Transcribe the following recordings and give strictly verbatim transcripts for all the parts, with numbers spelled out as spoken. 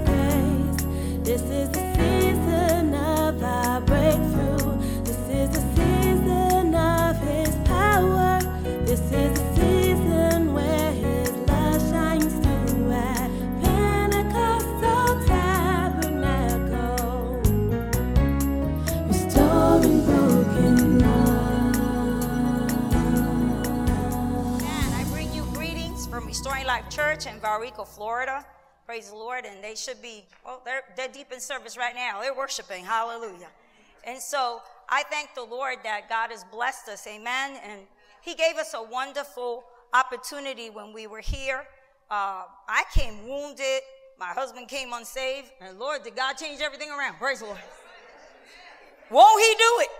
grace. This is the season of our breakthrough. This is the season of His power. This is the season where His love shines through at Pentecostal Tabernacle. Restoring broken love. And I bring you greetings from Restoring Life Church in Valrico, Florida. Praise the Lord. And they should be, well, they're, they're deep in service right now. They're worshiping. Hallelujah. And so I thank the Lord that God has blessed us. Amen. And He gave us a wonderful opportunity when we were here. Uh, I came wounded. My husband came unsaved. And Lord, did God change everything around? Praise the Lord. Won't He do it?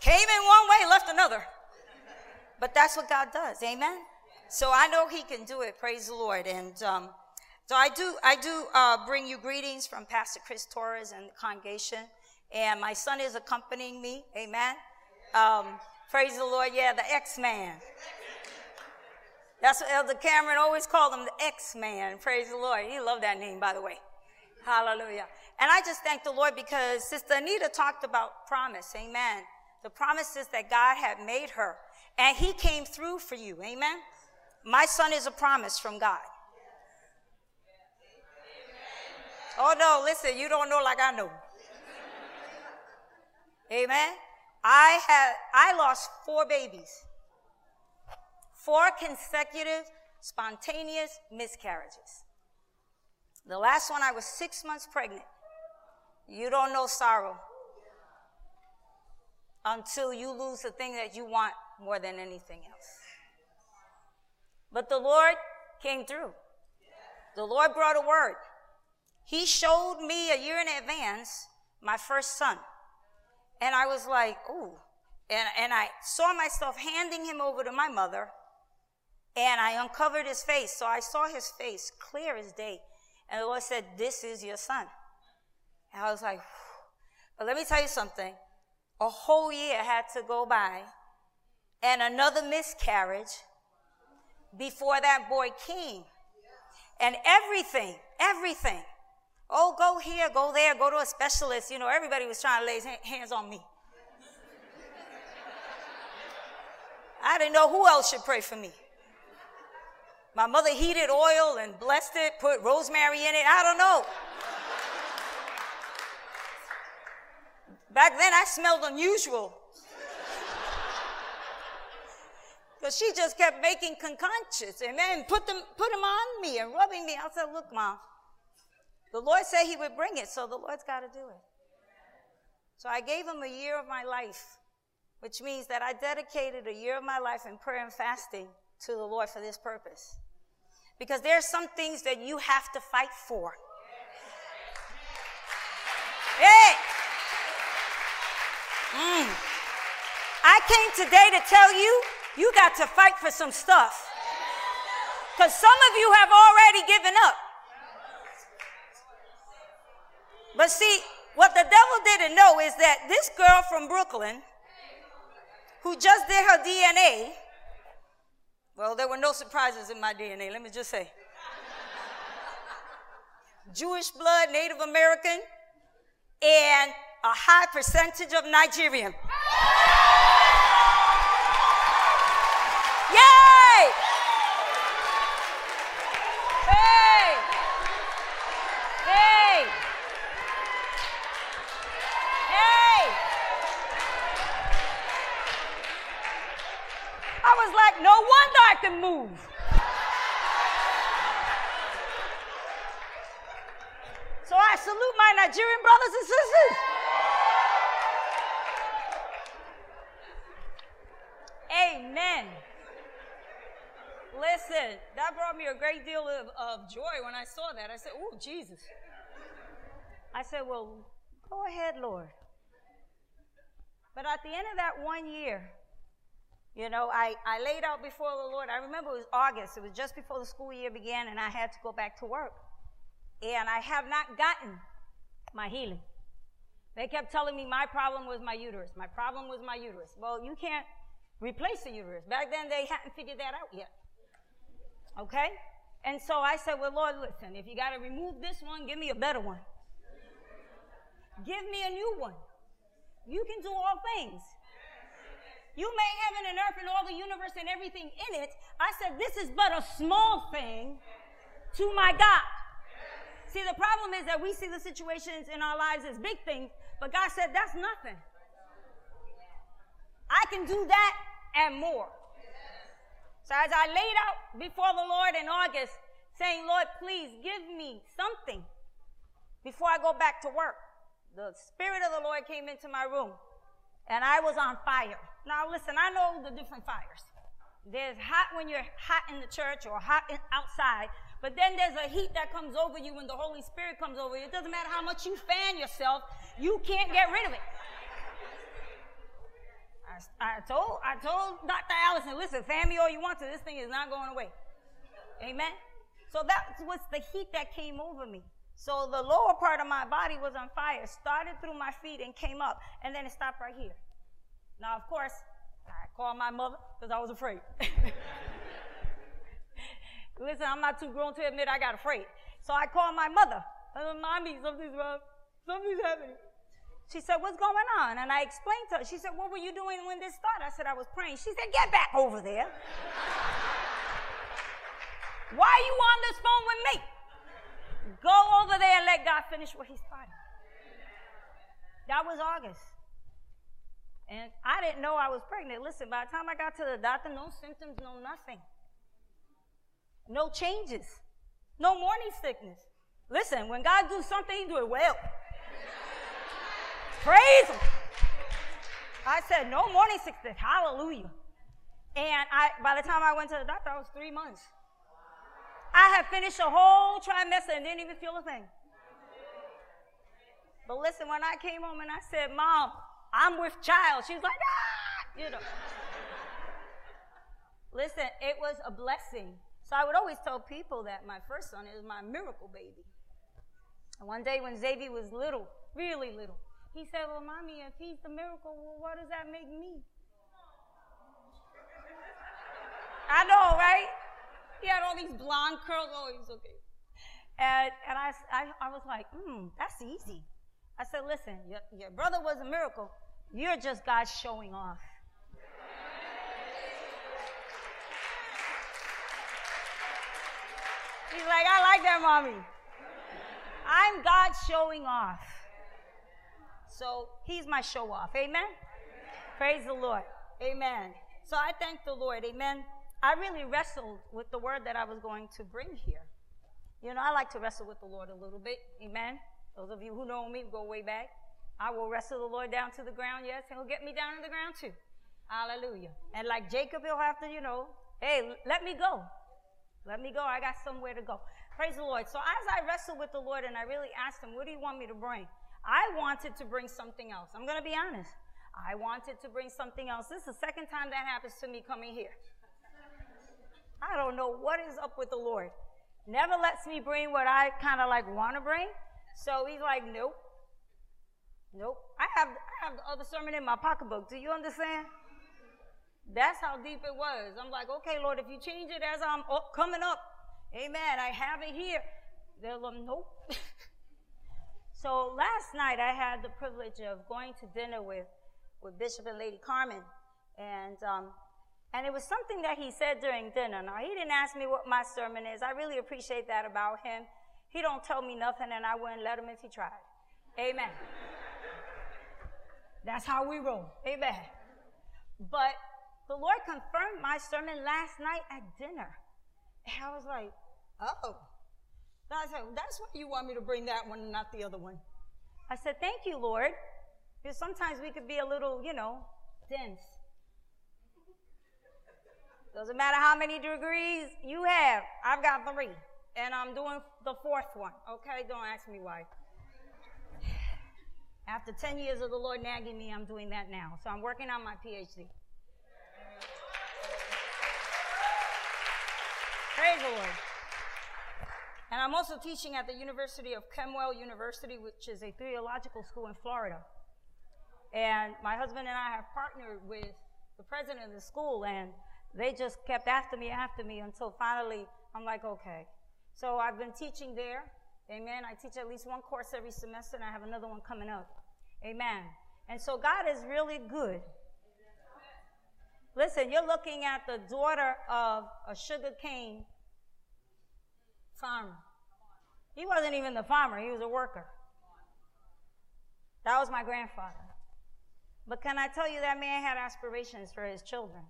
Came in one way, left another. But that's what God does. Amen. So I know He can do it. Praise the Lord. And um, so I do I do uh, bring you greetings from Pastor Chris Torres and the congregation. And my son is accompanying me. Amen. Um, praise the Lord. Yeah, the X-Man. That's what Elder Cameron always called him, the X-Man. Praise the Lord. He loved that name, by the way. Hallelujah. And I just thank the Lord because Sister Anita talked about promise. Amen. The promises that God had made her. And He came through for you. Amen. My son is a promise from God. Oh, no, listen, you don't know like I know. Amen. I had I lost four babies. Four consecutive spontaneous miscarriages. The last one I was six months pregnant. You don't know sorrow until you lose the thing that you want more than anything else. But the Lord came through. The Lord brought a word. He showed me a year in advance my first son. And I was like, ooh. And, and I saw myself handing him over to my mother, and I uncovered his face. So I saw his face, clear as day. And the Lord said, this is your son. And I was like, whew. But let me tell you something. A whole year had to go by, and another miscarriage before that boy came. And everything, everything. Oh, go here, go there, go to a specialist. You know, everybody was trying to lay hands on me. I didn't know who else should pray for me. My mother heated oil and blessed it, put rosemary in it. I don't know. Back then, I smelled unusual. Because she just kept making concoctions and then put them, put them on me and rubbing me. I said, look, Mom. The Lord said He would bring it, so the Lord's got to do it. So I gave Him a year of my life, which means that I dedicated a year of my life in prayer and fasting to the Lord for this purpose. Because there are some things that you have to fight for. Hey! Mm. I came today to tell you, you got to fight for some stuff. Because some of you have already given up. But see, what the devil didn't know is that this girl from Brooklyn, who just did her D N A, well, there were no surprises in my D N A, let me just say. Jewish blood, Native American, and a high percentage of Nigerian. Yay! Hey! Hey! Like, no wonder I can move. So I salute my Nigerian brothers and sisters. Amen. Listen, that brought me a great deal of, of joy when I saw that. I said, oh, Jesus. I said, well, go ahead, Lord. But at the end of that one year, You know, I, I laid out before the Lord. I remember it was August. It was just before the school year began, and I had to go back to work. And I have not gotten my healing. They kept telling me my problem was my uterus. My problem was my uterus. Well, you can't replace the uterus. Back then, they hadn't figured that out yet. Okay? And so I said, well, Lord, listen, if you got to remove this one, give me a better one. Give me a new one. You can do all things. You made heaven and earth and all the universe and everything in it. I said, this is but a small thing to my God. See, the problem is that we see the situations in our lives as big things, but God said, that's nothing. I can do that and more. So as I laid out before the Lord in August, saying, Lord, please give me something before I go back to work, the Spirit of the Lord came into my room, and I was on fire. Now, listen, I know the different fires. There's hot when you're hot in the church or hot in, outside, but then there's a heat that comes over you when the Holy Spirit comes over you. It doesn't matter how much you fan yourself, you can't get rid of it. I, I, told, I told Doctor Allison, listen, fan me all you want to. This thing is not going away. Amen? So that was the heat that came over me. So the lower part of my body was on fire. It started through my feet and came up, and then it stopped right here. Now, of course, I called my mother because I was afraid. Listen, I'm not too grown to admit I got afraid. So I called my mother. I said, Mommy, something's wrong. Something's happening. She said, what's going on? And I explained to her. She said, what were you doing when this started? I said, I was praying. She said, get back over there. Why are you on this phone with me? Go over there and let God finish what he started. That was August. And I didn't know I was pregnant. Listen, by the time I got to the doctor, no symptoms, no nothing. No changes. No morning sickness. Listen, when God do something, he do it well. Praise him. I said, no morning sickness. Hallelujah. And I, by the time I went to the doctor, I was three months. I had finished a whole trimester and didn't even feel a thing. But listen, when I came home and I said, Mom, I'm with child. She was like, ah, you know. Listen, it was a blessing. So I would always tell people that my first son is my miracle baby. And one day when Xavier was little, really little, he said, well, Mommy, if he's the miracle, well, what does that make me? I know, right? He had all these blonde curls. Oh, he's okay. And, and I, I, I was like, hmm, that's easy. I said, listen, your, your brother was a miracle. You're just God showing off. He's like, I like that, Mommy. I'm God showing off. So he's my show off. Amen? Amen. Praise the Lord. Amen. So I thank the Lord. Amen. I really wrestled with the word that I was going to bring here. You know, I like to wrestle with the Lord a little bit. Amen. Those of you who know me, go way back. I will wrestle the Lord down to the ground, yes, and he'll get me down to the ground too. Hallelujah. And like Jacob, he'll have to, you know, hey, let me go. Let me go. I got somewhere to go. Praise the Lord. So as I wrestled with the Lord and I really asked him, what do you want me to bring? I wanted to bring something else. I'm going to be honest. I wanted to bring something else. This is the second time that happens to me coming here. I don't know what is up with the Lord. Never lets me bring what I kind of like want to bring. So he's like, nope. Nope. I have, I have the other sermon in my pocketbook. Do you understand? That's how deep it was. I'm like, okay, Lord, if you change it as I'm up, coming up, amen, I have it here. They're like, nope. So last night I had the privilege of going to dinner with, with Bishop and Lady Carmen. And, um, And it was something that he said during dinner. Now, he didn't ask me what my sermon is. I really appreciate that about him. He don't tell me nothing, and I wouldn't let him if he tried. Amen. That's how we roll. Amen. But the Lord confirmed my sermon last night at dinner. And I was like, oh. And I said, well, that's why you want me to bring that one and not the other one. I said, thank you, Lord. Because sometimes we could be a little, you know, dense. Doesn't matter how many degrees you have. I've got three, and I'm doing the fourth one. Okay, don't ask me why. After ten years of the Lord nagging me, I'm doing that now. So I'm working on my P H D. Praise the Lord. And I'm also teaching at the University of Kemwell University, which is a theological school in Florida. And my husband and I have partnered with the president of the school, and they just kept after me, after me, until finally I'm like, okay. So I've been teaching there. Amen. I teach at least one course every semester, and I have another one coming up. Amen. And so God is really good. Listen, you're looking at the daughter of a sugarcane farmer. He wasn't even the farmer. He was a worker. That was my grandfather. But can I tell you, that man had aspirations for his children.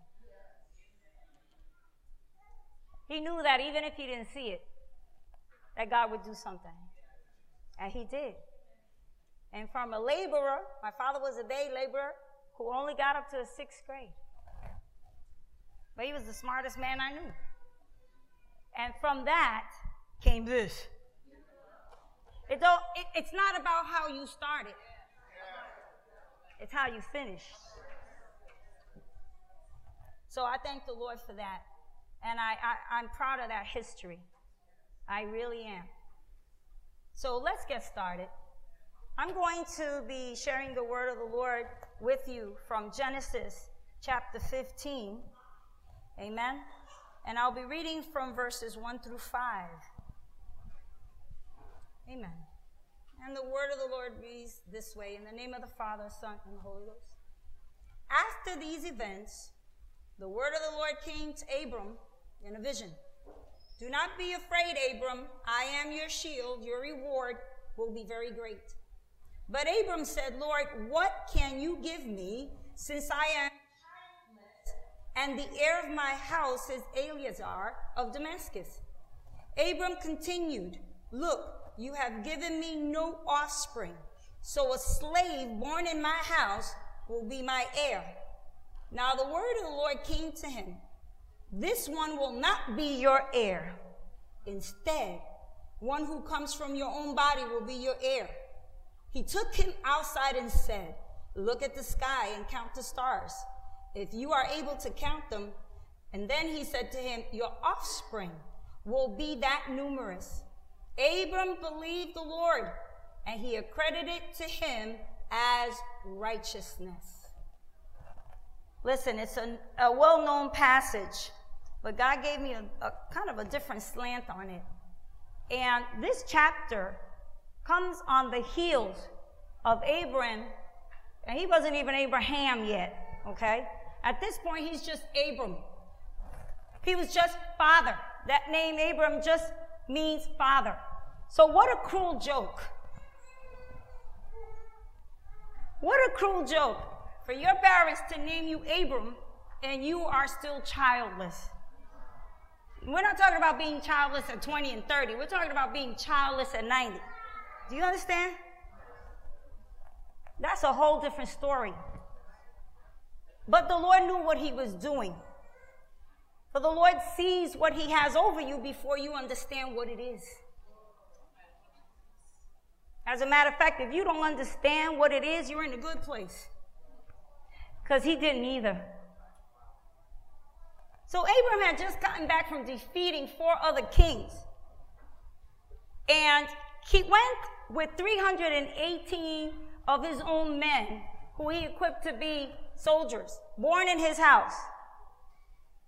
He knew that even if he didn't see it, that God would do something. And he did. And from a laborer, my father was a day laborer who only got up to the sixth grade. But he was the smartest man I knew. And from that came this. It don't, it, it's not about how you started. It's how you finish. So I thank the Lord for that. And I, I, I'm proud of that history. I really am. So let's get started. I'm going to be sharing the word of the Lord with you from Genesis chapter fifteen. Amen. And I'll be reading from verses one through five. Amen. And the word of the Lord reads this way, in the name of the Father, Son, and the Holy Ghost. After these events, the word of the Lord came to Abram in a vision. Do not be afraid, Abram. I am your shield. Your reward will be very great. But Abram said, Lord, what can you give me, since I am childless, and the heir of my house is Eleazar of Damascus? Abram continued, Look, you have given me no offspring, so a slave born in my house will be my heir. Now the word of the Lord came to him. This one will not be your heir. Instead, one who comes from your own body will be your heir. He took him outside and said, Look at the sky and count the stars, if you are able to count them. And then he said to him, Your offspring will be that numerous. Abram believed the Lord, and he accredited it to him as righteousness. Listen, it's a, a well-known passage, but God gave me a, a kind of a different slant on it. And this chapter comes on the heels of Abram, and he wasn't even Abraham yet, okay? At this point, he's just Abram. He was just father. That name Abram just means father. So what a cruel joke. What a cruel joke for your parents to name you Abram and you are still childless. We're not talking about being childless at twenty and thirty. We're talking about being childless at ninety. Do you understand? That's a whole different story. But the Lord knew what he was doing. For the Lord sees what he has over you before you understand what it is. As a matter of fact, if you don't understand what it is, you're in a good place. Because he didn't either. So Abram had just gotten back from defeating four other kings. And he went with three hundred eighteen of his own men, who he equipped to be soldiers, born in his house.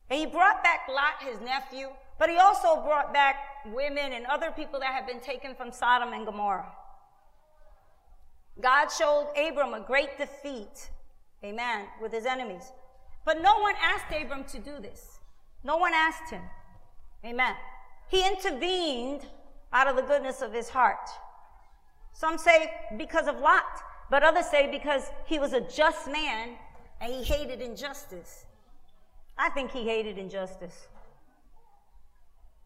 And he brought back Lot, his nephew, but he also brought back women and other people that had been taken from Sodom and Gomorrah. God showed Abram a great defeat, amen, with his enemies. But no one asked Abram to do this. No one asked him, amen. He intervened out of the goodness of his heart. Some say because of Lot, but others say because he was a just man and he hated injustice. I think he hated injustice.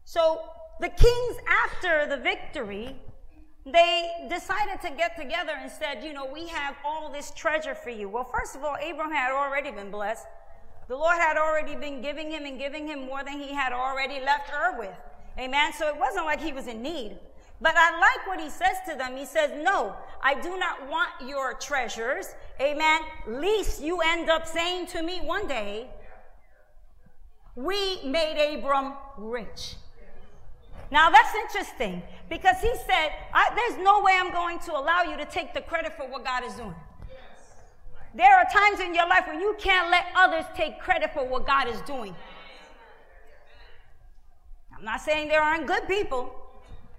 So the kings, after the victory, they decided to get together and said, you know, we have all this treasure for you. Well, first of all, Abram had already been blessed. The Lord had already been giving him and giving him more than he had already left her with. Amen. So it wasn't like he was in need. But I like what he says to them. He says, no, I do not want your treasures. Amen. Least you end up saying to me one day, we made Abram rich. Now that's interesting, because he said, I, there's no way I'm going to allow you to take the credit for what God is doing. There are times in your life when you can't let others take credit for what God is doing. I'm not saying there aren't good people,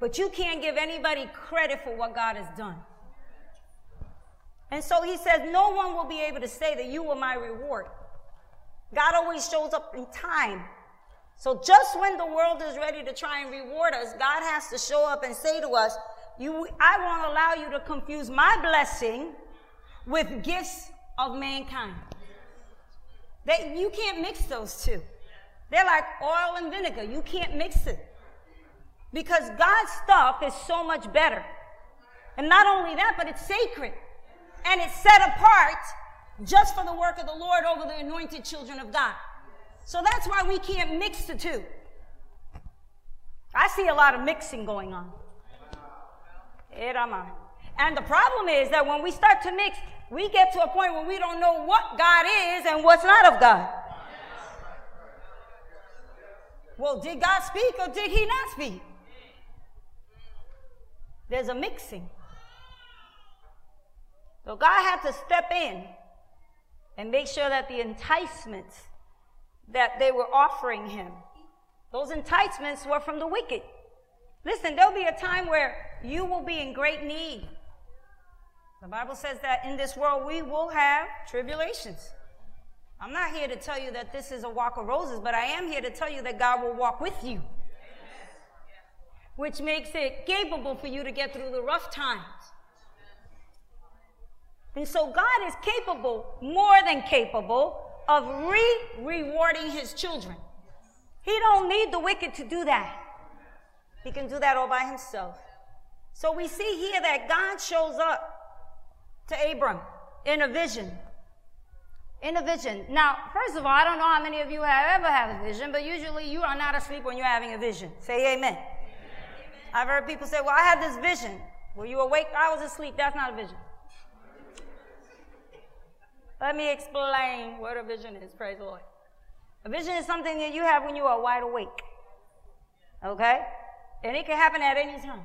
but you can't give anybody credit for what God has done. And so he says, no one will be able to say that you were my reward. God always shows up in time. So just when the world is ready to try and reward us, God has to show up and say to us, "You, I won't allow you to confuse my blessing with gifts of mankind." They, you can't mix those two. They're like oil and vinegar. You can't mix it. Because God's stuff is so much better. And not only that, but it's sacred. And it's set apart just for the work of the Lord over the anointed children of God. So that's why we can't mix the two. I see a lot of mixing going on. And the problem is that when we start to mix, we get to a point where we don't know what God is and what's not of God. Well, did God speak or did he not speak? There's a mixing. So God had to step in and make sure that the enticements that they were offering him, those enticements were from the wicked. Listen, there'll be a time where you will be in great need. The Bible says that in this world we will have tribulations. I'm not here to tell you that this is a walk of roses, but I am here to tell you that God will walk with you, which makes it capable for you to get through the rough times. And so God is capable, more than capable, of re-rewarding his children. He don't need the wicked to do that. He can do that all by himself. So we see here that God shows up to Abram in a vision. In a vision. Now, first of all, I don't know how many of you have ever had a vision, but usually you are not asleep when you're having a vision. Say amen. Amen. I've heard people say, well, I had this vision. Were you awake? I was asleep. That's not a vision. Let me explain what a vision is, praise the Lord. A vision is something that you have when you are wide awake, okay? And it can happen at any time.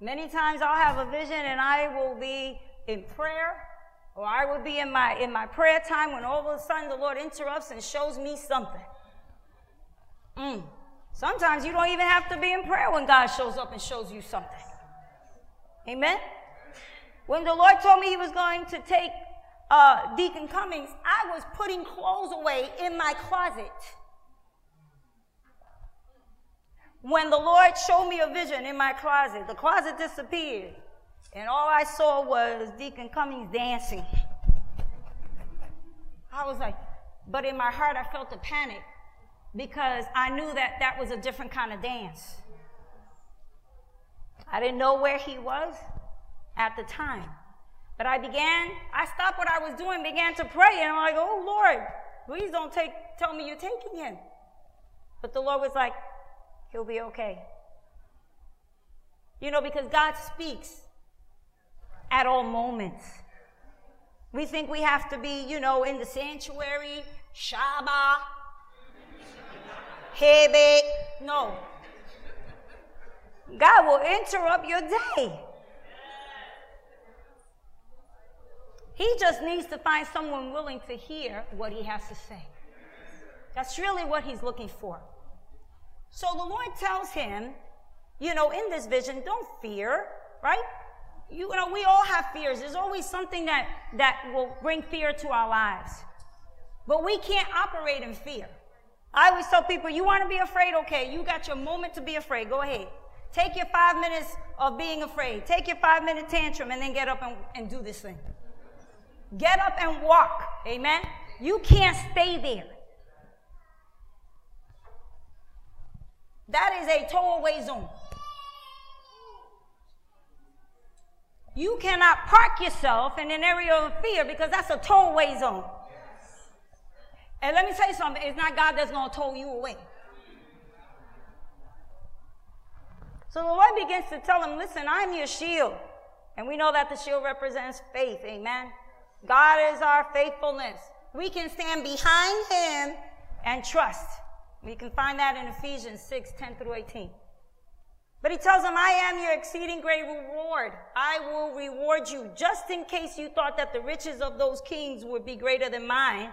Many times I'll have a vision and I will be in prayer, or I will be in my, in my prayer time when all of a sudden the Lord interrupts and shows me something. Mm. Sometimes you don't even have to be in prayer when God shows up and shows you something. Amen? When the Lord told me he was going to take Uh, Deacon Cummings, I was putting clothes away in my closet when the Lord showed me a vision in my closet. The closet disappeared, and all I saw was Deacon Cummings dancing. I was like, but in my heart I felt a panic because I knew that that was a different kind of dance. I didn't know where he was at the time. But I began, I stopped what I was doing, began to pray, and I'm like, oh, Lord, please don't take, tell me you're taking him. But the Lord was like, he'll be okay. You know, because God speaks at all moments. We think we have to be, you know, in the sanctuary, Shabbat, Hebe. No. God will interrupt your day. He just needs to find someone willing to hear what he has to say. That's really what he's looking for. So the Lord tells him, you know, in this vision, don't fear, right? You know, we all have fears. There's always something that, that will bring fear to our lives. But we can't operate in fear. I always tell people, you want to be afraid? Okay, you got your moment to be afraid. Go ahead. Take your five minutes of being afraid. Take your five-minute tantrum and then get up and, and do this thing. Get up and walk, amen? You can't stay there. That is a throwaway zone. You cannot park yourself in an area of fear because that's a throwaway zone. And let me tell you something, it's not God that's going to tow you away. So the Lord begins to tell him, listen, I'm your shield. And we know that the shield represents faith, amen? God is our faithfulness. We can stand behind him and trust. We can find that in Ephesians six, ten through eighteen. But he tells them, I am your exceeding great reward. I will reward you. Just in case you thought that the riches of those kings would be greater than mine,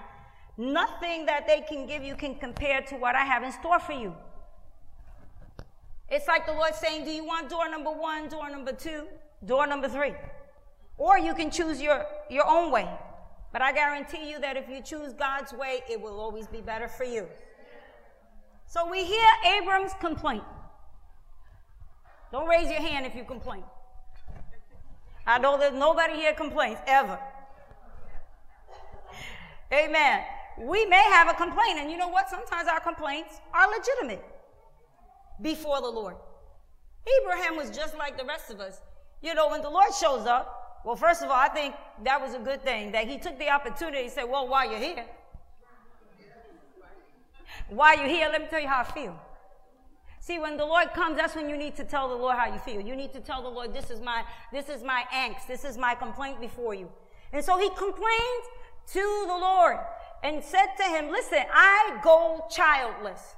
nothing that they can give you can compare to what I have in store for you. It's like the Lord saying, do you want door number one, door number two, door number three? Or you can choose your, your own way. But I guarantee you that if you choose God's way, it will always be better for you. So we hear Abram's complaint. Don't raise your hand if you complain. I know that nobody here complains, ever. Amen. We may have a complaint, and you know what? Sometimes our complaints are legitimate before the Lord. Abraham was just like the rest of us. You know, when the Lord shows up, well, first of all, I think that was a good thing, that he took the opportunity and said, well, while you're here, while you're here, let me tell you how I feel. See, when the Lord comes, that's when you need to tell the Lord how you feel. You need to tell the Lord, this is my, this is my angst. This is my complaint before you. And so he complained to the Lord and said to him, listen, I go childless.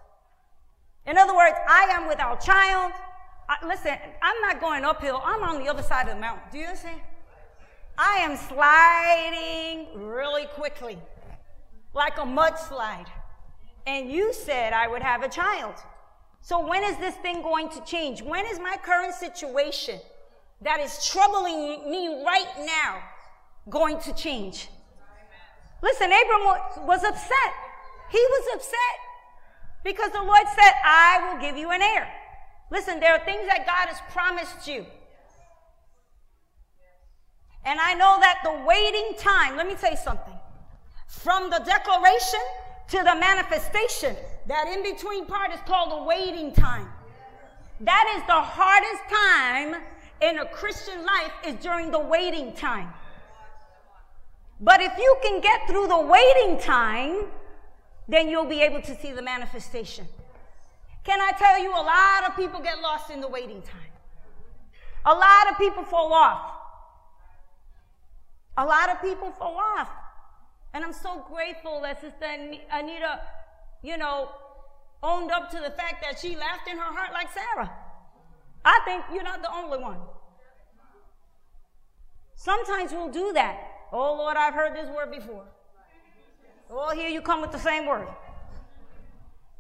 In other words, I am without child. I, listen, I'm not going uphill. I'm on the other side of the mountain. Do you understand? I am sliding really quickly, like a mudslide. And you said I would have a child. So when is this thing going to change? When is my current situation that is troubling me right now going to change? Listen, Abram was upset. He was upset because the Lord said, I will give you an heir. Listen, there are things that God has promised you. And I know that the waiting time, let me tell you something, from the declaration to the manifestation, that in-between part is called the waiting time. That is the hardest time in a Christian life, is during the waiting time. But if you can get through the waiting time, then you'll be able to see the manifestation. Can I tell you, a lot of people get lost in the waiting time. A lot of people fall off. A lot of people fall off. And I'm so grateful that Sister Anita, you know, owned up to the fact that she laughed in her heart like Sarah. I think you're not the only one. Sometimes we'll do that. Oh, Lord, I've heard this word before. Well, here you come with the same word.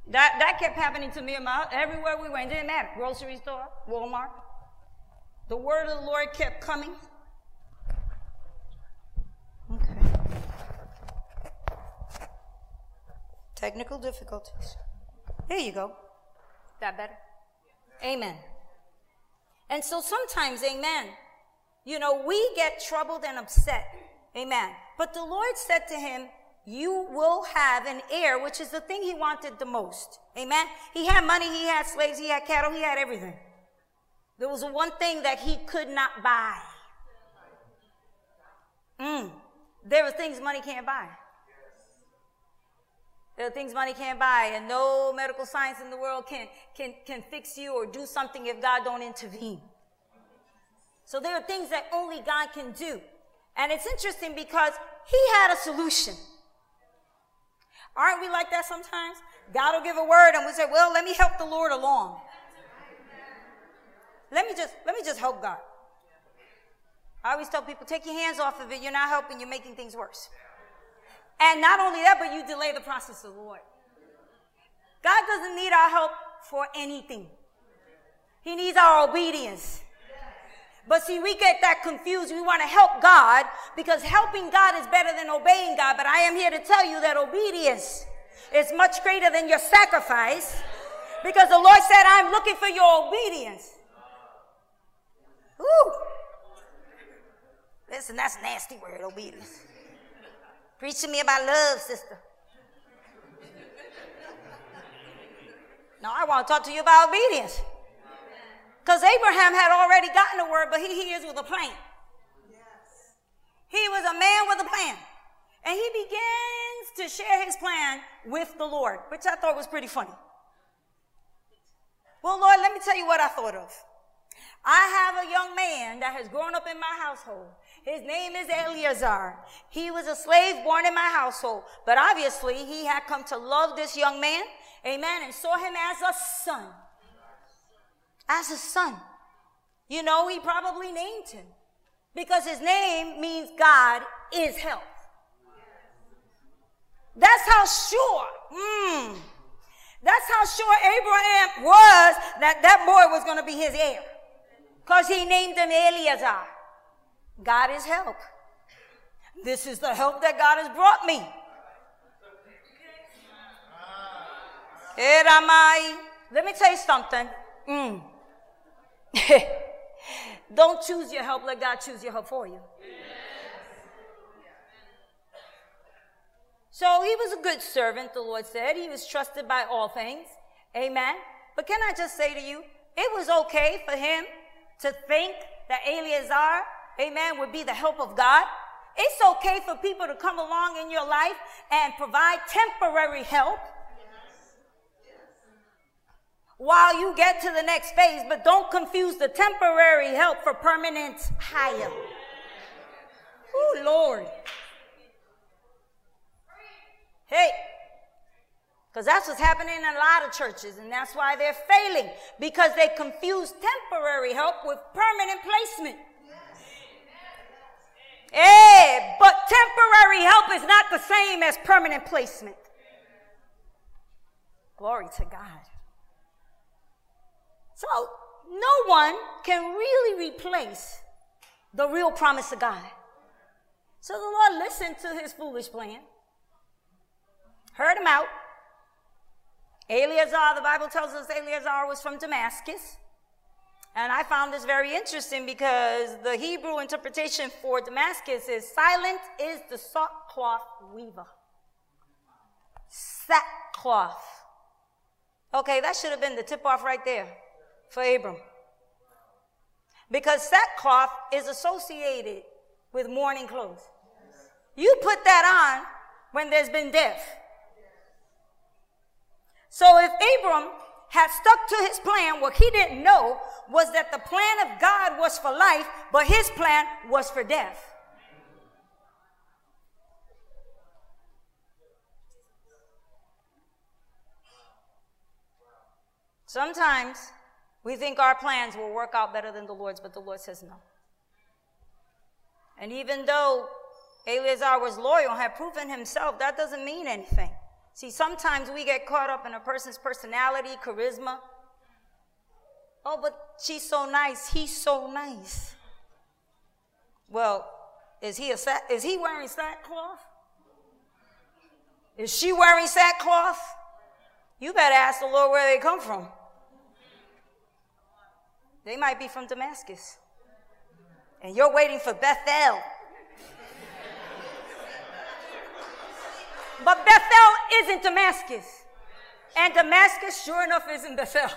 That, that kept happening to me and my, everywhere we went. It didn't matter. Grocery store, Walmart. The word of the Lord kept coming. Okay. Technical difficulties. There you go. That better? Amen. And so sometimes, amen, you know, we get troubled and upset. Amen. But the Lord said to him, you will have an heir, which is the thing he wanted the most. Amen. He had money, he had slaves, he had cattle, he had everything. There was one thing that he could not buy. Mm. There are things money can't buy. There are things money can't buy, and no medical science in the world can, can, can fix you or do something if God don't intervene. So there are things that only God can do. And it's interesting because he had a solution. Aren't we like that sometimes? God will give a word and we say, well, let me help the Lord along. Let me just, let me just help God. I always tell people, take your hands off of it. You're not helping, you're making things worse. And not only that, but you delay the process of the Lord. God doesn't need our help for anything. He needs our obedience. But see, we get that confused. We want to help God because helping God is better than obeying God. But I am here to tell you that obedience is much greater than your sacrifice, because the Lord said, I'm looking for your obedience. Woo! Listen, that's a nasty word, obedience. Preach to me about love, sister. No, I want to talk to you about obedience. Because Abraham had already gotten a word, but he, he is with a plan. Yes. He was a man with a plan. And he begins to share his plan with the Lord, which I thought was pretty funny. Well, Lord, let me tell you what I thought of. I have a young man that has grown up in my household. His name is Eleazar. He was a slave born in my household, but obviously he had come to love this young man, amen, and saw him as a son. As a son. You know, he probably named him because his name means God is help. That's how sure, mm, That's how sure Abraham was that that boy was going to be his heir, because he named him Eleazar. God is help. This is the help that God has brought me. Let me tell you something. Mm. Don't choose your help. Let God choose your help for you. So he was a good servant, the Lord said. He was trusted by all things. Amen. But can I just say to you, it was okay for him to think that Eleazar, amen, would be the help of God. It's okay for people to come along in your life and provide temporary help while you get to the next phase, but don't confuse the temporary help for permanent hire. Oh, Lord. Hey, because that's what's happening in a lot of churches, and that's why they're failing, because they confuse temporary help with permanent placement. Yes. Hey, but temporary help is not the same as permanent placement. Glory to God. So no one can really replace the real promise of God. So the Lord listened to his foolish plan. Heard him out. Eleazar, the Bible tells us Eleazar was from Damascus. And I found this very interesting because the Hebrew interpretation for Damascus is silent is the sackcloth weaver. Sackcloth. Okay, that should have been the tip off right there for Abram. Because sackcloth is associated with mourning clothes. You put that on when there's been death. So if Abram had stuck to his plan, what he didn't know was that the plan of God was for life, but his plan was for death. Sometimes we think our plans will work out better than the Lord's, but the Lord says no. And even though Eleazar was loyal, had proven himself, that doesn't mean anything. See, sometimes we get caught up in a person's personality, charisma. Oh, but she's so nice. He's so nice. Well, is he a sack, is he wearing sackcloth? Is she wearing sackcloth? You better ask the Lord where they come from. They might be from Damascus. And you're waiting for Bethel. But Bethel isn't Damascus. And Damascus, sure enough, isn't Bethel.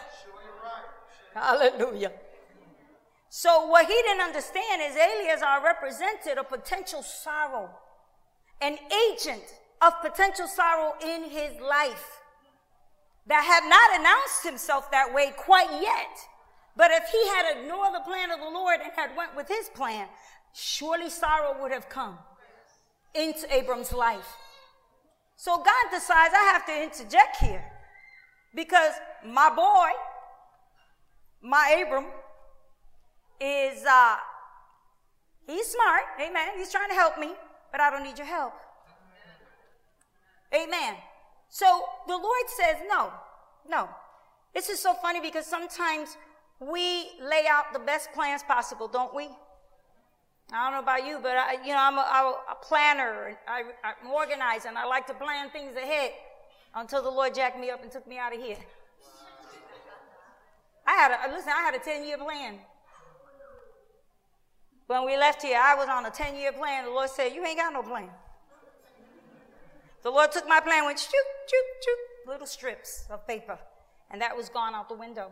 Hallelujah. So what he didn't understand is Eleazar represented a potential sorrow, an agent of potential sorrow in his life that had not announced himself that way quite yet. But if he had ignored the plan of the Lord and had went with his plan, surely sorrow would have come into Abram's life. So God decides I have to interject here because my boy, my Abram, is, uh, he's smart, amen, he's trying to help me, but I don't need your help. Amen. Amen. So the Lord says, no, no. This is so funny because sometimes we lay out the best plans possible, don't we? I don't know about you, but I, you know, I'm a, I'm a planner, and I, I'm organized, and I like to plan things ahead until the Lord jacked me up and took me out of here. I had a, listen, I had a ten-year plan. When we left here, I was on a ten-year plan. The Lord said, you ain't got no plan. The Lord took my plan, went shoot, shoot, shoot, little strips of paper, and that was gone out the window.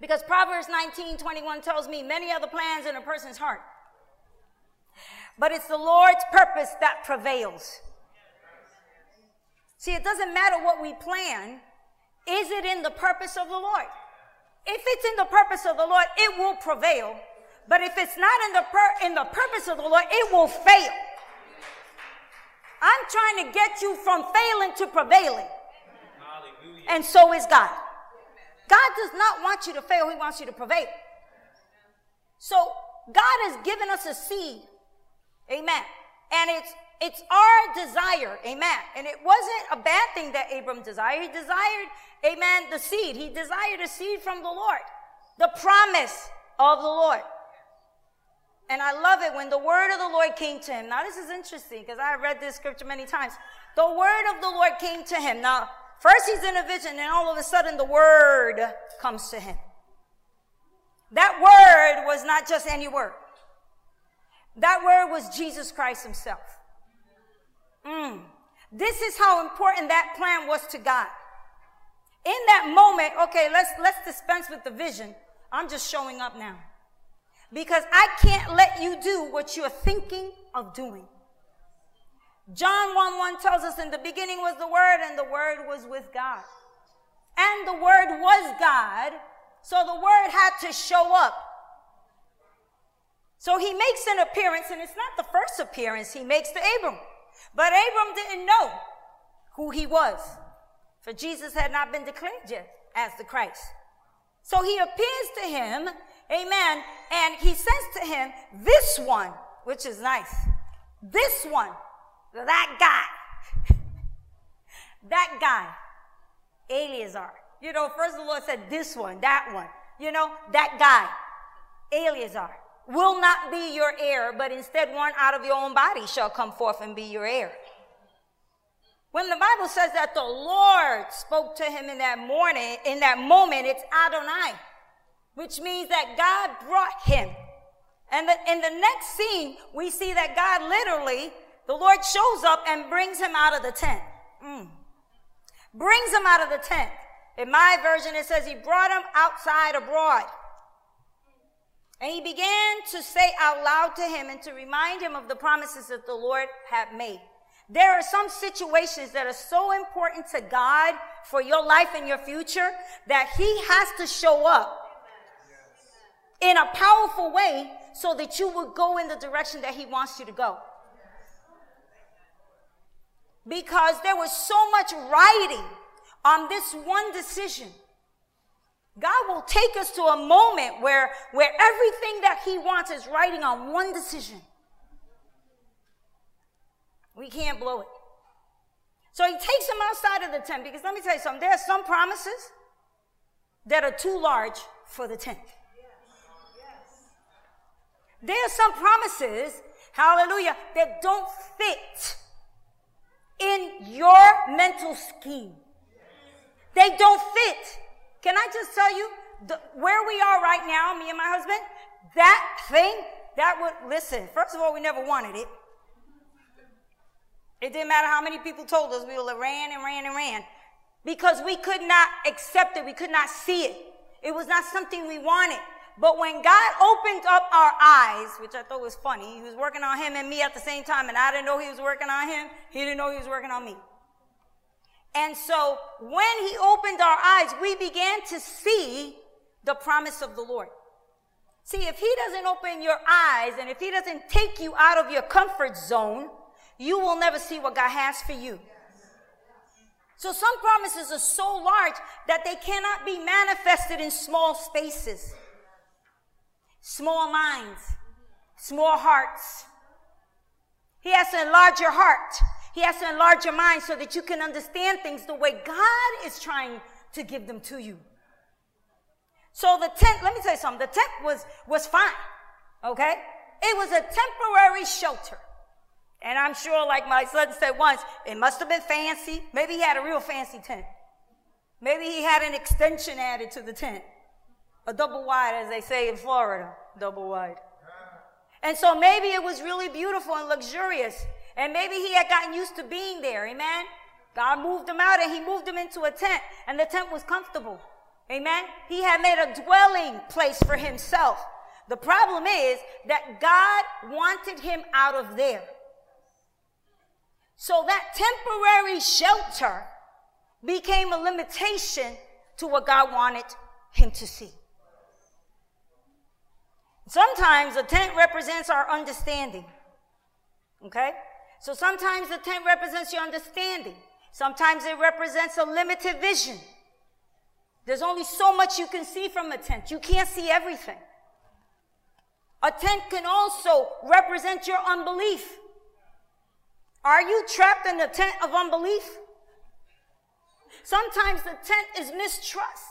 Because Proverbs nineteen twenty-one tells me many other plans in a person's heart, but it's the Lord's purpose that prevails. See, it doesn't matter what we plan. Is it in the purpose of the Lord? If it's in the purpose of the Lord, it will prevail. But if it's not in the pur- in the purpose of the Lord, it will fail. I'm trying to get you from failing to prevailing. Hallelujah. And so is God. God does not want you to fail. He wants you to prevail. So God has given us a seed. Amen. And it's It's our desire, amen. And it wasn't a bad thing that Abram desired. He desired, amen, the seed. He desired a seed from the Lord, the promise of the Lord. And I love it when the word of the Lord came to him. Now, this is interesting because I read this scripture many times. The word of the Lord came to him. Now, first he's in a vision, and all of a sudden the word comes to him. That word was not just any word. That word was Jesus Christ himself. Mm. This is how important that plan was to God. In that moment, okay, let's, let's dispense with the vision. I'm just showing up now. Because I can't let you do what you're thinking of doing. John one one tells us, in the beginning was the Word, and the Word was with God. And the Word was God, so the Word had to show up. So he makes an appearance, and it's not the first appearance he makes to Abram. But Abram didn't know who he was, for Jesus had not been declared yet as the Christ. So he appears to him, amen, and he says to him, this one, which is nice, this one, that guy, that guy, Eleazar. You know, first the Lord said, this one, that one, you know, that guy, Eleazar, will not be your heir, but instead one out of your own body shall come forth and be your heir. When the Bible says that the Lord spoke to him in that morning, in that moment, it's Adonai, which means that God brought him. And the, in the next scene, we see that God literally, the Lord shows up and brings him out of the tent. Mm. Brings him out of the tent. In my version, it says he brought him outside abroad. And he began to say out loud to him and to remind him of the promises that the Lord had made. There are some situations that are so important to God for your life and your future that he has to show up in a powerful way so that you will go in the direction that he wants you to go. Because there was so much riding on this one decision. God will take us to a moment where, where everything that he wants is riding on one decision. We can't blow it. So he takes him outside of the tent, because let me tell you something. There are some promises that are too large for the tent. There are some promises, hallelujah, that don't fit in your mental scheme. They don't fit. Can I just tell you, the, where we are right now, me and my husband, that thing, that would, listen, first of all, we never wanted it. It didn't matter how many people told us. We ran and ran and ran because we could not accept it. We could not see it. It was not something we wanted. But when God opened up our eyes, which I thought was funny, he was working on him and me at the same time, and I didn't know he was working on him. He didn't know he was working on me. And so when he opened our eyes, we began to see the promise of the Lord. See, if he doesn't open your eyes and if he doesn't take you out of your comfort zone, you will never see what God has for you. So some promises are so large that they cannot be manifested in small spaces, small minds, small hearts. He has to enlarge your heart. He has to enlarge your mind so that you can understand things the way God is trying to give them to you. So the tent, let me tell you something, the tent was, was fine, okay? It was a temporary shelter. And I'm sure, like my son said once, it must have been fancy. Maybe he had a real fancy tent. Maybe he had an extension added to the tent. A double wide, as they say in Florida, double wide. And so maybe it was really beautiful and luxurious. And maybe he had gotten used to being there, amen? God moved him out, and he moved him into a tent, and the tent was comfortable, amen? He had made a dwelling place for himself. The problem is that God wanted him out of there. So that temporary shelter became a limitation to what God wanted him to see. Sometimes a tent represents our understanding, okay? So sometimes the tent represents your understanding. Sometimes it represents a limited vision. There's only so much you can see from a tent. You can't see everything. A tent can also represent your unbelief. Are you trapped in the tent of unbelief? Sometimes the tent is mistrust.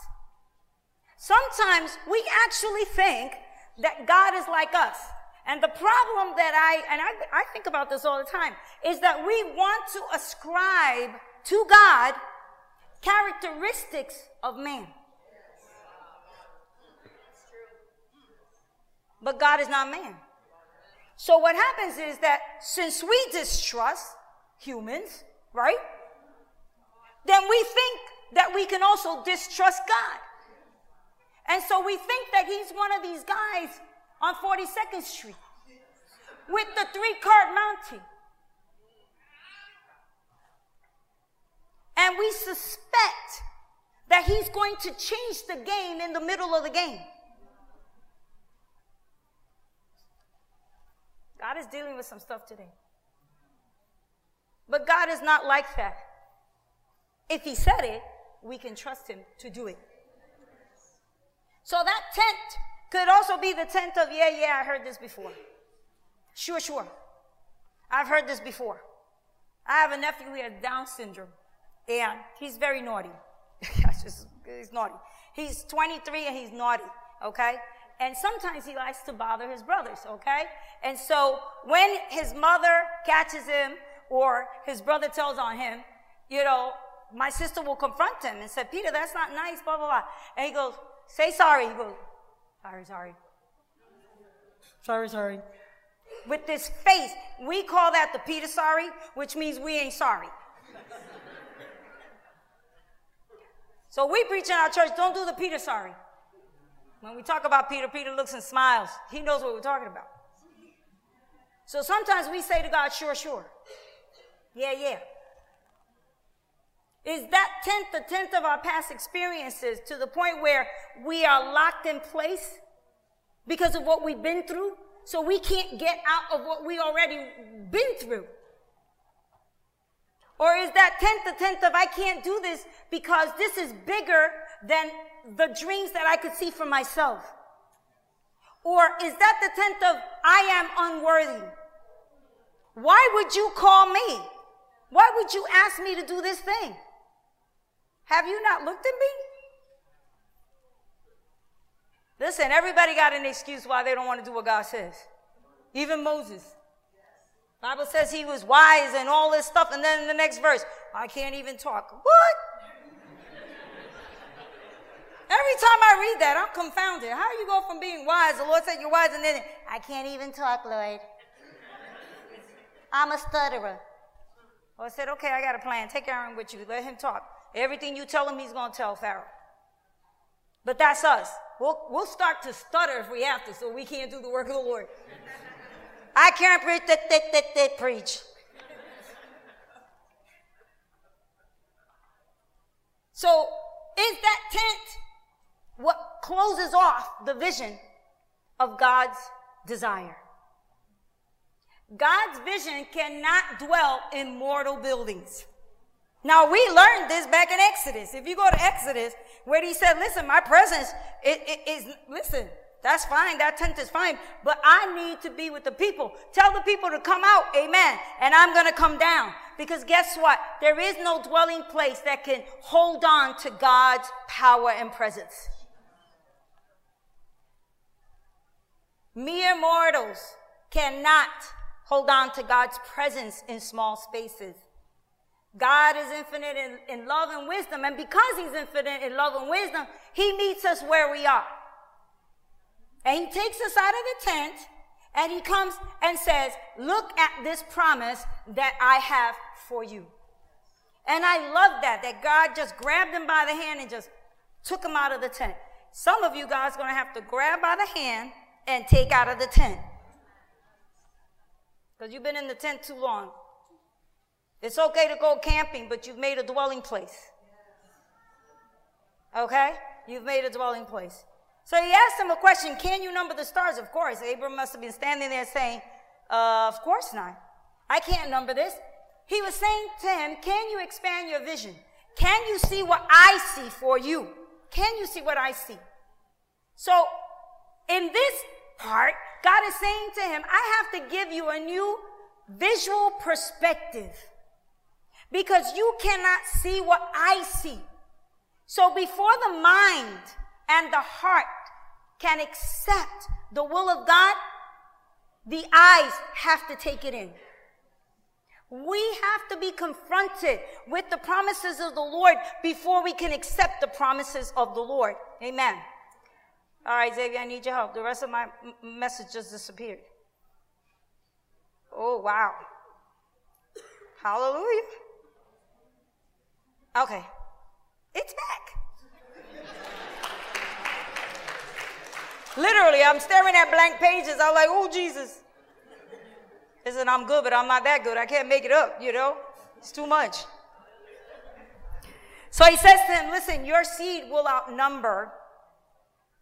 Sometimes we actually think that God is like us. And the problem that I, and I, I think about this all the time, is that we want to ascribe to God characteristics of man. But God is not man. So what happens is that since we distrust humans, right? Then we think that we can also distrust God. And so we think that he's one of these guys on forty-second street with the three-card Mountie. And we suspect that he's going to change the game in the middle of the game. God is dealing with some stuff today. But God is not like that. If he said it, we can trust him to do it. So that tent could also be the tent of, yeah, yeah, I heard this before. Sure, sure. I've heard this before. I have a nephew who has Down syndrome. And he's very naughty. just, he's naughty. He's twenty-three and he's naughty, okay? And sometimes he likes to bother his brothers, okay? And so when his mother catches him or his brother tells on him, you know, my sister will confront him and say, Peter, that's not nice, blah, blah, blah. And he goes, say sorry. He goes, sorry, sorry. Sorry, sorry. With this face, we call that the Peter sorry, which means we ain't sorry. So we preach in our church, don't do the Peter sorry. When we talk about Peter, Peter looks and smiles. He knows what we're talking about. So sometimes we say to God, sure, sure. Yeah, yeah. Is that tenth the tenth of our past experiences to the point where we are locked in place because of what we've been through? So we can't get out of what we already been through. Or is that tenth the tenth of I can't do this because this is bigger than the dreams that I could see for myself? Or is that the tenth of I am unworthy? Why would you call me? Why would you ask me to do this thing? Have you not looked at me? Listen, everybody got an excuse why they don't want to do what God says. Even Moses. The Bible says he was wise and all this stuff. And then in the next verse, I can't even talk. What? Every time I read that, I'm confounded. How you go from being wise, the Lord said you're wise, and then I can't even talk, Lord. I'm a stutterer. Well, I said, okay, I got a plan. Take Aaron with you. Let him talk. Everything you tell him, he's going to tell Pharaoh. But that's us. We'll, we'll start to stutter if we have to, so we can't do the work of the Lord. I can't preach, that, that, that, that, preach. So is that tent what closes off the vision of God's desire? God's vision cannot dwell in mortal buildings. Now, we learned this back in Exodus. If you go to Exodus, where he said, listen, my presence is, is listen, that's fine, that tent is fine, but I need to be with the people. Tell the people to come out, amen, and I'm going to come down. Because guess what? There is no dwelling place that can hold on to God's power and presence. Mere mortals cannot hold on to God's presence in small spaces. God is infinite in, in love and wisdom, and because he's infinite in love and wisdom, he meets us where we are. And he takes us out of the tent, and he comes and says, look at this promise that I have for you. And I love that, that God just grabbed him by the hand and just took him out of the tent. Some of you, God's going to have to grab by the hand and take out of the tent. Because you've been in the tent too long. It's okay to go camping, but you've made a dwelling place. Okay? You've made a dwelling place. So he asked him a question, can you number the stars? Of course. Abram must have been standing there saying, uh, of course not. I can't number this. He was saying to him, can you expand your vision? Can you see what I see for you? Can you see what I see? So in this part, God is saying to him, I have to give you a new visual perspective, because you cannot see what I see. So before the mind and the heart can accept the will of God, the eyes have to take it in. We have to be confronted with the promises of the Lord before we can accept the promises of the Lord. Amen. All right, Xavier, I need your help. The rest of my message just disappeared. Oh, wow. Hallelujah. Okay. It's back. Literally, I'm staring at blank pages. I'm like, oh, Jesus. Listen, I'm good, but I'm not that good. I can't make it up, you know. It's too much. So he says to him, listen, your seed will outnumber,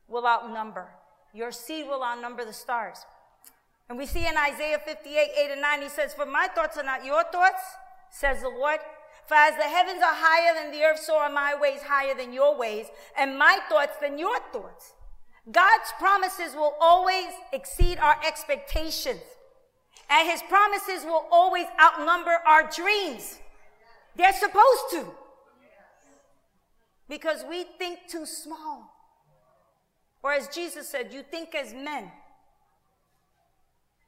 will outnumber. Your seed will outnumber the stars. And we see in Isaiah fifty-eight, eight and nine, he says, for my thoughts are not your thoughts, says the Lord. For as the heavens are higher than the earth, so are my ways higher than your ways, and my thoughts than your thoughts. God's promises will always exceed our expectations. And his promises will always outnumber our dreams. They're supposed to. Because we think too small. Or as Jesus said, you think as men,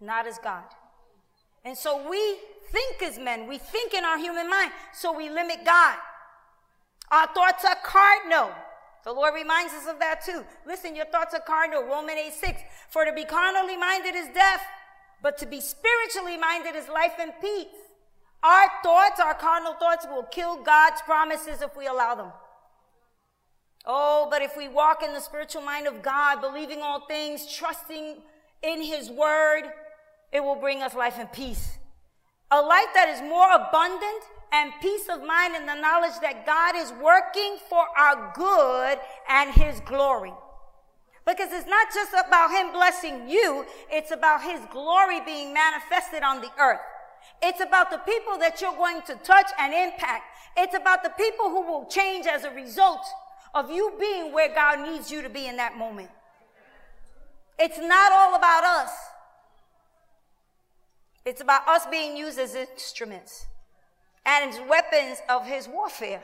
not as God. And so we think as men. We think in our human mind. So we limit God. Our thoughts are carnal. The Lord reminds us of that too. Listen, your thoughts are carnal. Romans eight, six. For to be carnally minded is death. But to be spiritually minded is life and peace. Our thoughts, our carnal thoughts, will kill God's promises if we allow them. Oh, but if we walk in the spiritual mind of God, believing all things, trusting in his word, it will bring us life and peace. A life that is more abundant and peace of mind in the knowledge that God is working for our good and his glory. Because it's not just about him blessing you, it's about his glory being manifested on the earth. It's about the people that you're going to touch and impact. It's about the people who will change as a result of you being where God needs you to be in that moment. It's not all about us. It's about us being used as instruments and as weapons of his warfare.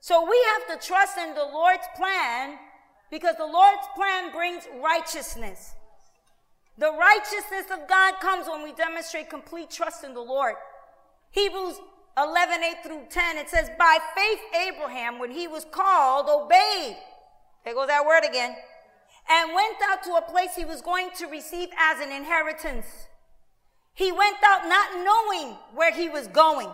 So we have to trust in the Lord's plan, because the Lord's plan brings righteousness. The righteousness of God comes when we demonstrate complete trust in the Lord. Hebrews eleven, eight through ten, it says, by faith Abraham, when he was called, obeyed. There goes that word again. And went out to a place he was going to receive as an inheritance. He went out not knowing where he was going.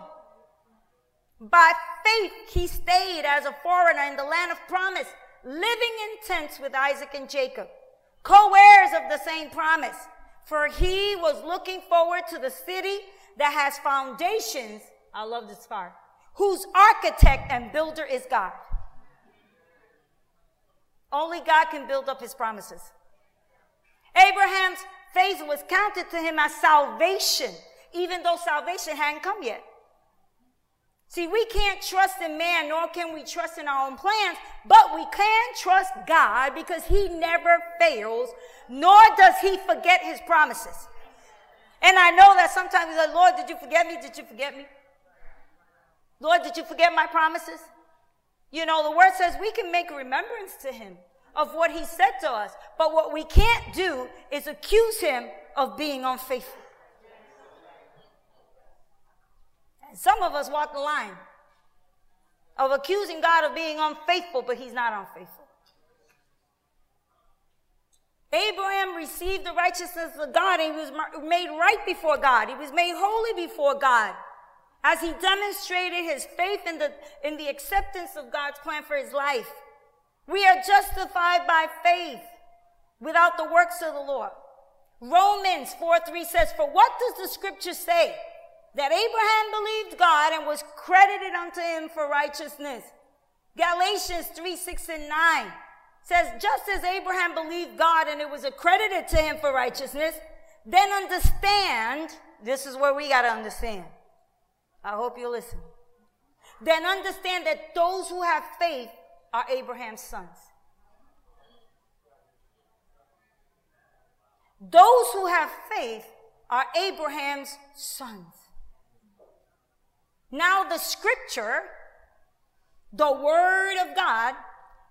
By faith he stayed as a foreigner in the land of promise, living in tents with Isaac and Jacob, co-heirs of the same promise. For he was looking forward to the city that has foundations, I love this part, whose architect and builder is God. Only God can build up his promises. Abraham's faith was counted to him as salvation, even though salvation hadn't come yet. See, we can't trust in man, nor can we trust in our own plans, but we can trust God, because he never fails, nor does he forget his promises. And I know that sometimes we say, Lord, did you forget me? Did you forget me? Lord, did you forget my promises? You know, the word says we can make remembrance to him of what he said to us, but what we can't do is accuse him of being unfaithful. Some of us walk the line of accusing God of being unfaithful, but he's not unfaithful. Abraham received the righteousness of God, and he was made right before God. He was made holy before God as he demonstrated his faith in the, in the acceptance of God's plan for his life. We are justified by faith without the works of the law. Romans four, three says, for what does the scripture say? That Abraham believed God and was credited unto him for righteousness. Galatians three, six and nine says, just as Abraham believed God and it was accredited to him for righteousness, then understand, this is where we got to understand. I hope you listen. Then understand that those who have faith are Abraham's sons. Those who have faith are Abraham's sons. Now the scripture, the word of God,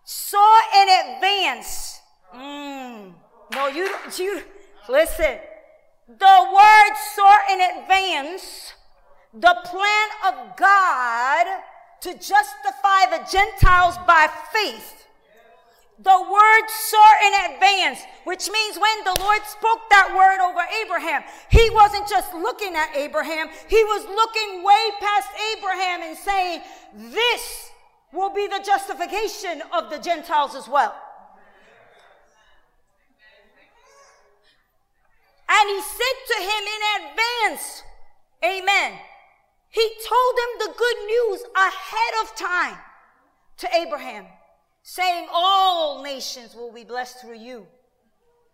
saw in advance. Mm. No, you, you, listen. The word saw in advance the plan of God to justify the Gentiles by faith. The word saw in advance, which means when the Lord spoke that word over Abraham, he wasn't just looking at Abraham. He was looking way past Abraham and saying, this will be the justification of the Gentiles as well. And he said to him in advance, amen. He told him the good news ahead of time to Abraham, saying, all nations will be blessed through you.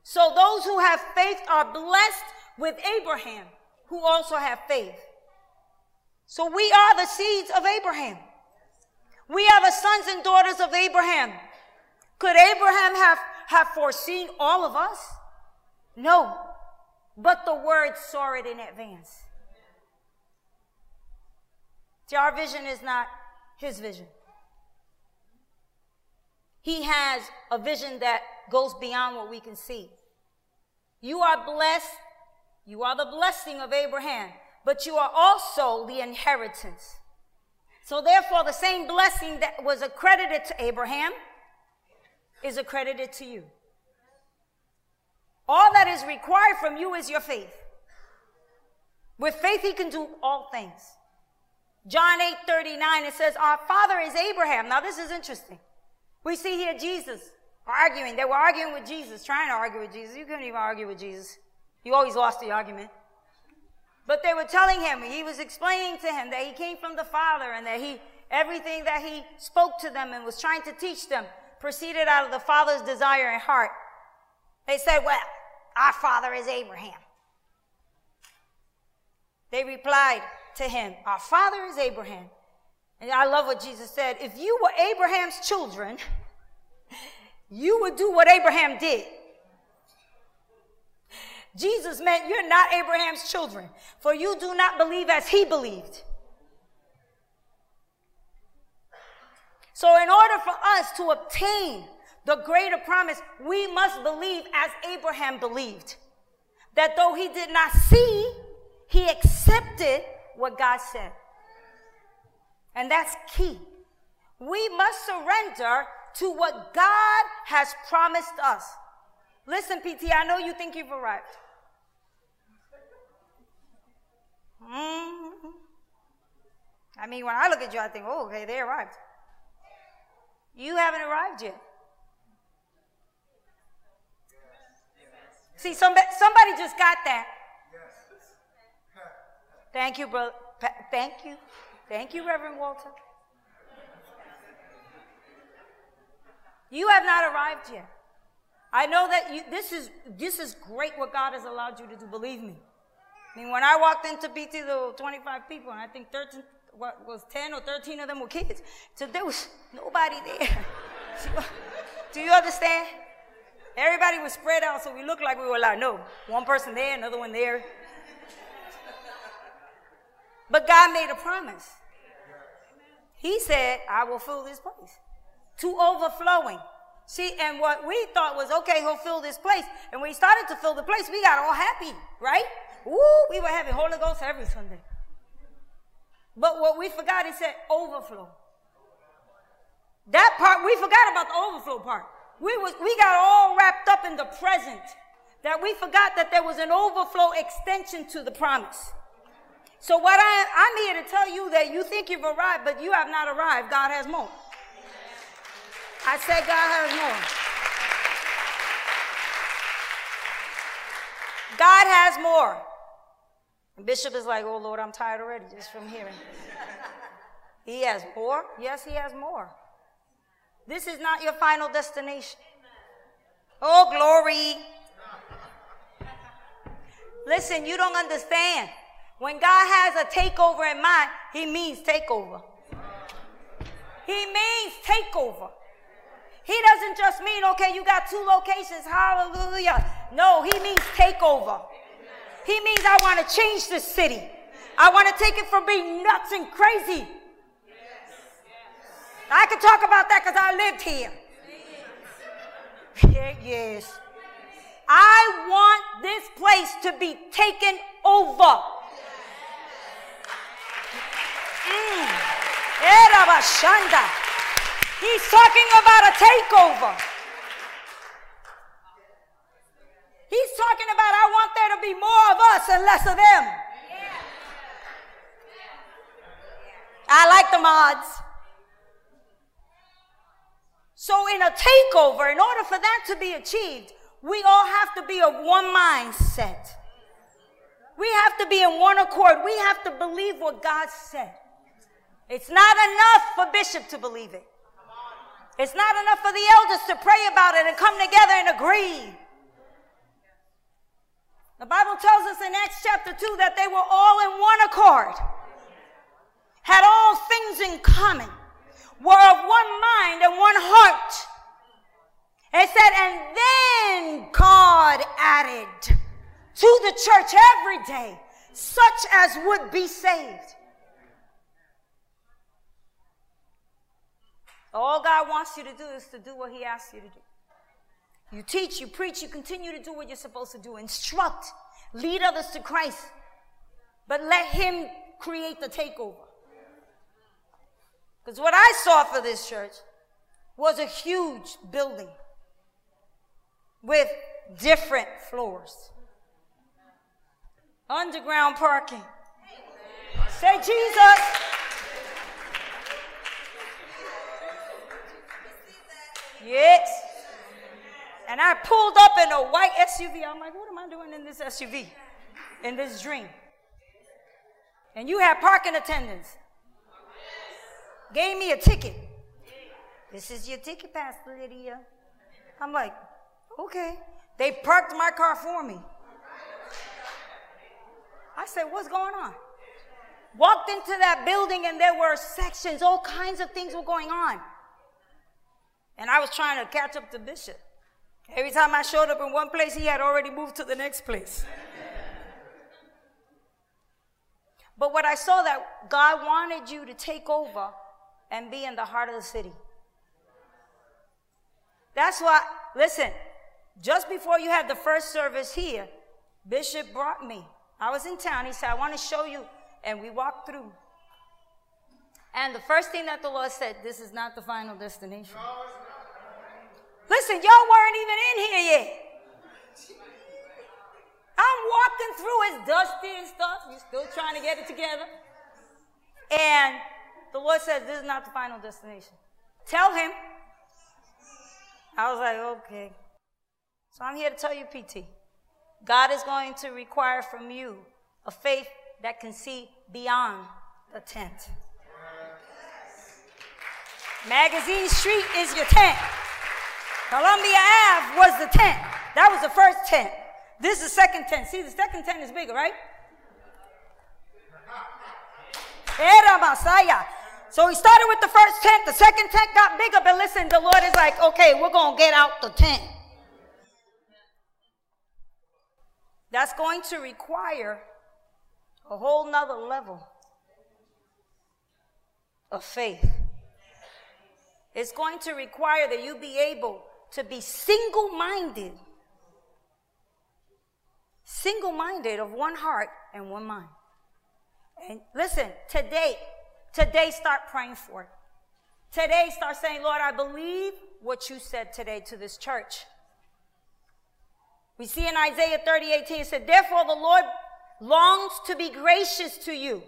So those who have faith are blessed with Abraham, who also have faith. So we are the seeds of Abraham. We are the sons and daughters of Abraham. Could Abraham have, have foreseen all of us? No, but the word saw it in advance. See, our vision is not his vision. He has a vision that goes beyond what we can see. You are blessed. You are the blessing of Abraham, but you are also the inheritance. So therefore, the same blessing that was accredited to Abraham is accredited to you. All that is required from you is your faith. With faith, he can do all things. John eight thirty-nine, it says, our father is Abraham. Now, this is interesting. We see here Jesus arguing. They were arguing with Jesus, trying to argue with Jesus. You couldn't even argue with Jesus. You always lost the argument. But they were telling him, he was explaining to him that he came from the Father and that he, everything that he spoke to them and was trying to teach them proceeded out of the Father's desire and heart. They said, well, our father is Abraham. They replied to him, our father is Abraham. And I love what Jesus said. If you were Abraham's children, you would do what Abraham did. Jesus meant you're not Abraham's children, for you do not believe as he believed. So in order for us to obtain the greater promise, we must believe as Abraham believed, that though he did not see, he accepted what God said. And that's key. We must surrender to what God has promised us. Listen, P T, I know you think you've arrived. Mm-hmm. I mean, when I look at you, I think, oh, okay, they arrived. You haven't arrived yet. See, somebody, somebody just got that. Thank you, brother. Pa- thank you. Thank you, Reverend Walter. You have not arrived yet. I know that you, this is this is great what God has allowed you to do, believe me. I mean, when I walked into B T, there were twenty-five people, and I think thirteen, what was ten or thirteen of them were kids. So there was nobody there. Do you understand? Everybody was spread out, so we looked like we were like, no, one person there, another one there. But God made a promise. He said, I will fill this place to overflowing. See, and what we thought was, okay, he'll fill this place. And when he started to fill the place, we got all happy, right? Ooh, we were having Holy Ghost every Sunday. But what we forgot, he said, overflow. That part, we forgot about the overflow part. We, was, we got all wrapped up in the present that we forgot that there was an overflow extension to the promise. So what I, I'm here to tell you that you think you've arrived, but you have not arrived. God has more. I said God has more. God has more. And Bishop is like, oh, Lord, I'm tired already just from hearing. He has more? Yes, he has more. This is not your final destination. Oh, glory. Listen, you don't understand. When God has a takeover in mind, he means takeover. He means takeover. He doesn't just mean, okay, you got two locations, hallelujah. No, he means takeover. He means I want to change this city. I want to take it from being nuts and crazy. I can talk about that because I lived here. Yeah, yes. I want this place to be taken over. Mm. He's talking about a takeover. He's talking about I want there to be more of us and less of them. I like the mods. So in a takeover, in order for that to be achieved, we all have to be of one mindset. We have to be in one accord. We have to believe what God said. It's not enough for Bishop to believe it. It's not enough for the elders to pray about it and come together and agree. The Bible tells us in Acts chapter two that they were all in one accord, had all things in common, were of one mind and one heart. It said, and then God added to the church every day such as would be saved. All God wants you to do is to do what he asks you to do. You teach, you preach, you continue to do what you're supposed to do. Instruct, lead others to Christ, but let him create the takeover. Because what I saw for this church was a huge building with different floors. Underground parking. Say Jesus. Yes. And I pulled up in a white S U V. I'm like, what am I doing in this S U V? In this dream. And you had parking attendants. Gave me a ticket. This is your ticket, Pastor Lydia. I'm like, okay. They parked my car for me. I said, what's going on? Walked into that building and there were sections, all kinds of things were going on. And I was trying to catch up to Bishop. Every time I showed up in one place, he had already moved to the next place. But what I saw that God wanted you to take over and be in the heart of the city. That's why, listen, just before you had the first service here, Bishop brought me. I was in town. He said, I want to show you. And we walked through. And the first thing that the Lord said, this is not the final destination. Listen, y'all weren't even in here yet. I'm walking through. It's dusty and stuff. You're still trying to get it together. And the Lord says, this is not the final destination. Tell him. I was like, okay. So I'm here to tell you, P T, God is going to require from you a faith that can see beyond the tent. Magazine Street is your tent. Columbia Avenue was the tent. That was the first tent. This is the second tent. See, the second tent is bigger, right? Era Masaya. So he started with the first tent. The second tent got bigger. But listen, the Lord is like, okay, we're going to get out the tent. That's going to require a whole nother level of faith. It's going to require that you be able to be single-minded. Single-minded of one heart and one mind. And listen, today, today start praying for it. Today start saying, Lord, I believe what you said today to this church. We see in Isaiah thirty eighteen, it said, therefore the Lord longs to be gracious to you.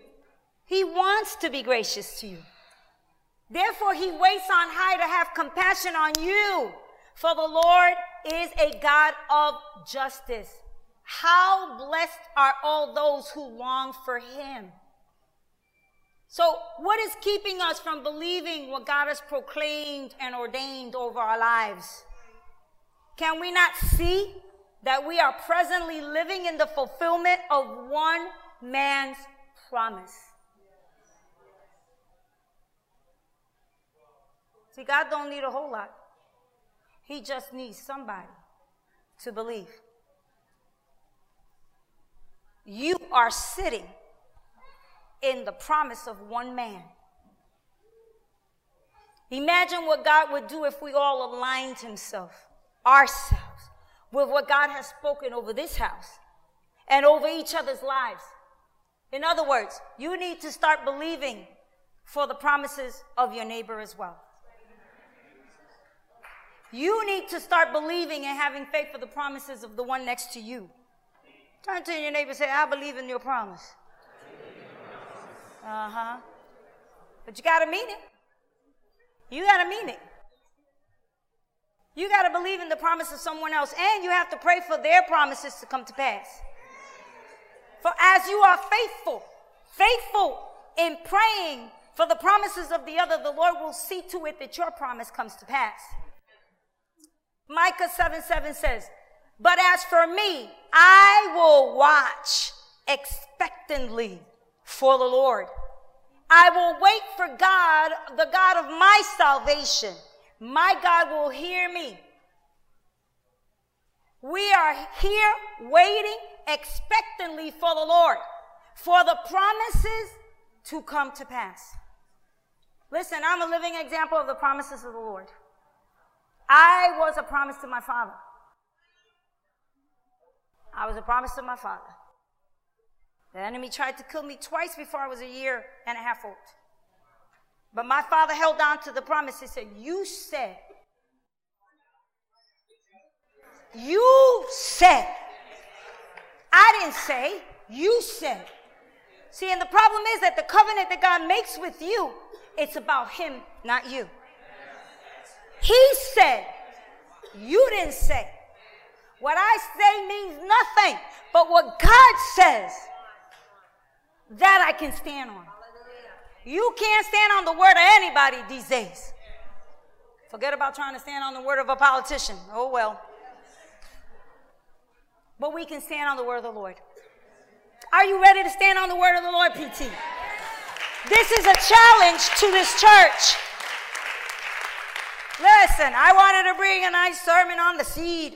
He wants to be gracious to you. Therefore he waits on high to have compassion on you. For the Lord is a God of justice. How blessed are all those who long for him. So what is keeping us from believing what God has proclaimed and ordained over our lives? Can we not see that we are presently living in the fulfillment of one man's promise? See, God don't need a whole lot. He just needs somebody to believe. you are sitting in the promise of one man. Imagine what God would do if we all aligned himself, ourselves, with what God has spoken over this house and over each other's lives. In other words, you need to start believing for the promises of your neighbor as well. You need to start believing and having faith for the promises of the one next to you. Turn to your neighbor and say, I believe in your promise. Uh-huh. But you got to mean it. You got to mean it. You got to believe in the promise of someone else, and you have to pray for their promises to come to pass. For as you are faithful, faithful in praying for the promises of the other, the Lord will see to it that your promise comes to pass. Micah seven seven says, but as for me, I will watch expectantly for the Lord. I will wait for God, the God of my salvation. My God will hear me. We are here waiting expectantly for the Lord, for the promises to come to pass. Listen, I'm a living example of the promises of the Lord. I was a promise to my father. I was a promise to my father. The enemy tried to kill me twice before I was a year and a half old. But my father held on to the promise. He said, you said, you said, I didn't say, you said. See, and the problem is that the covenant that God makes with you, it's about him, not you. He said, you didn't say. What I say means nothing, but what God says, that I can stand on. You can't stand on the word of anybody these days. Forget about trying to stand on the word of a politician. Oh, well. But we can stand on the word of the Lord. Are you ready to stand on the word of the Lord, P T? This is a challenge to this church. Listen, I wanted to bring a nice sermon on the seed.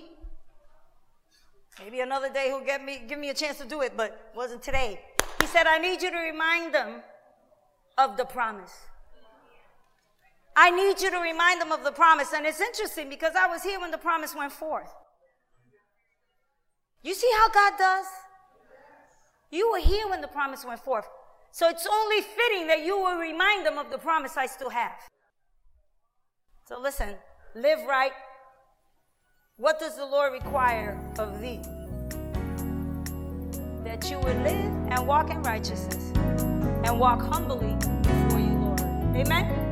Maybe another day he'll get me, give me a chance to do it, but it wasn't today. He said, I need you to remind them of the promise. I need you to remind them of the promise. And it's interesting because I was here when the promise went forth. You see how God does? You were here when the promise went forth. So it's only fitting that you will remind them of the promise I still have. So listen, live right. What does the Lord require of thee? That you would live and walk in righteousness and walk humbly before you, Lord. Amen?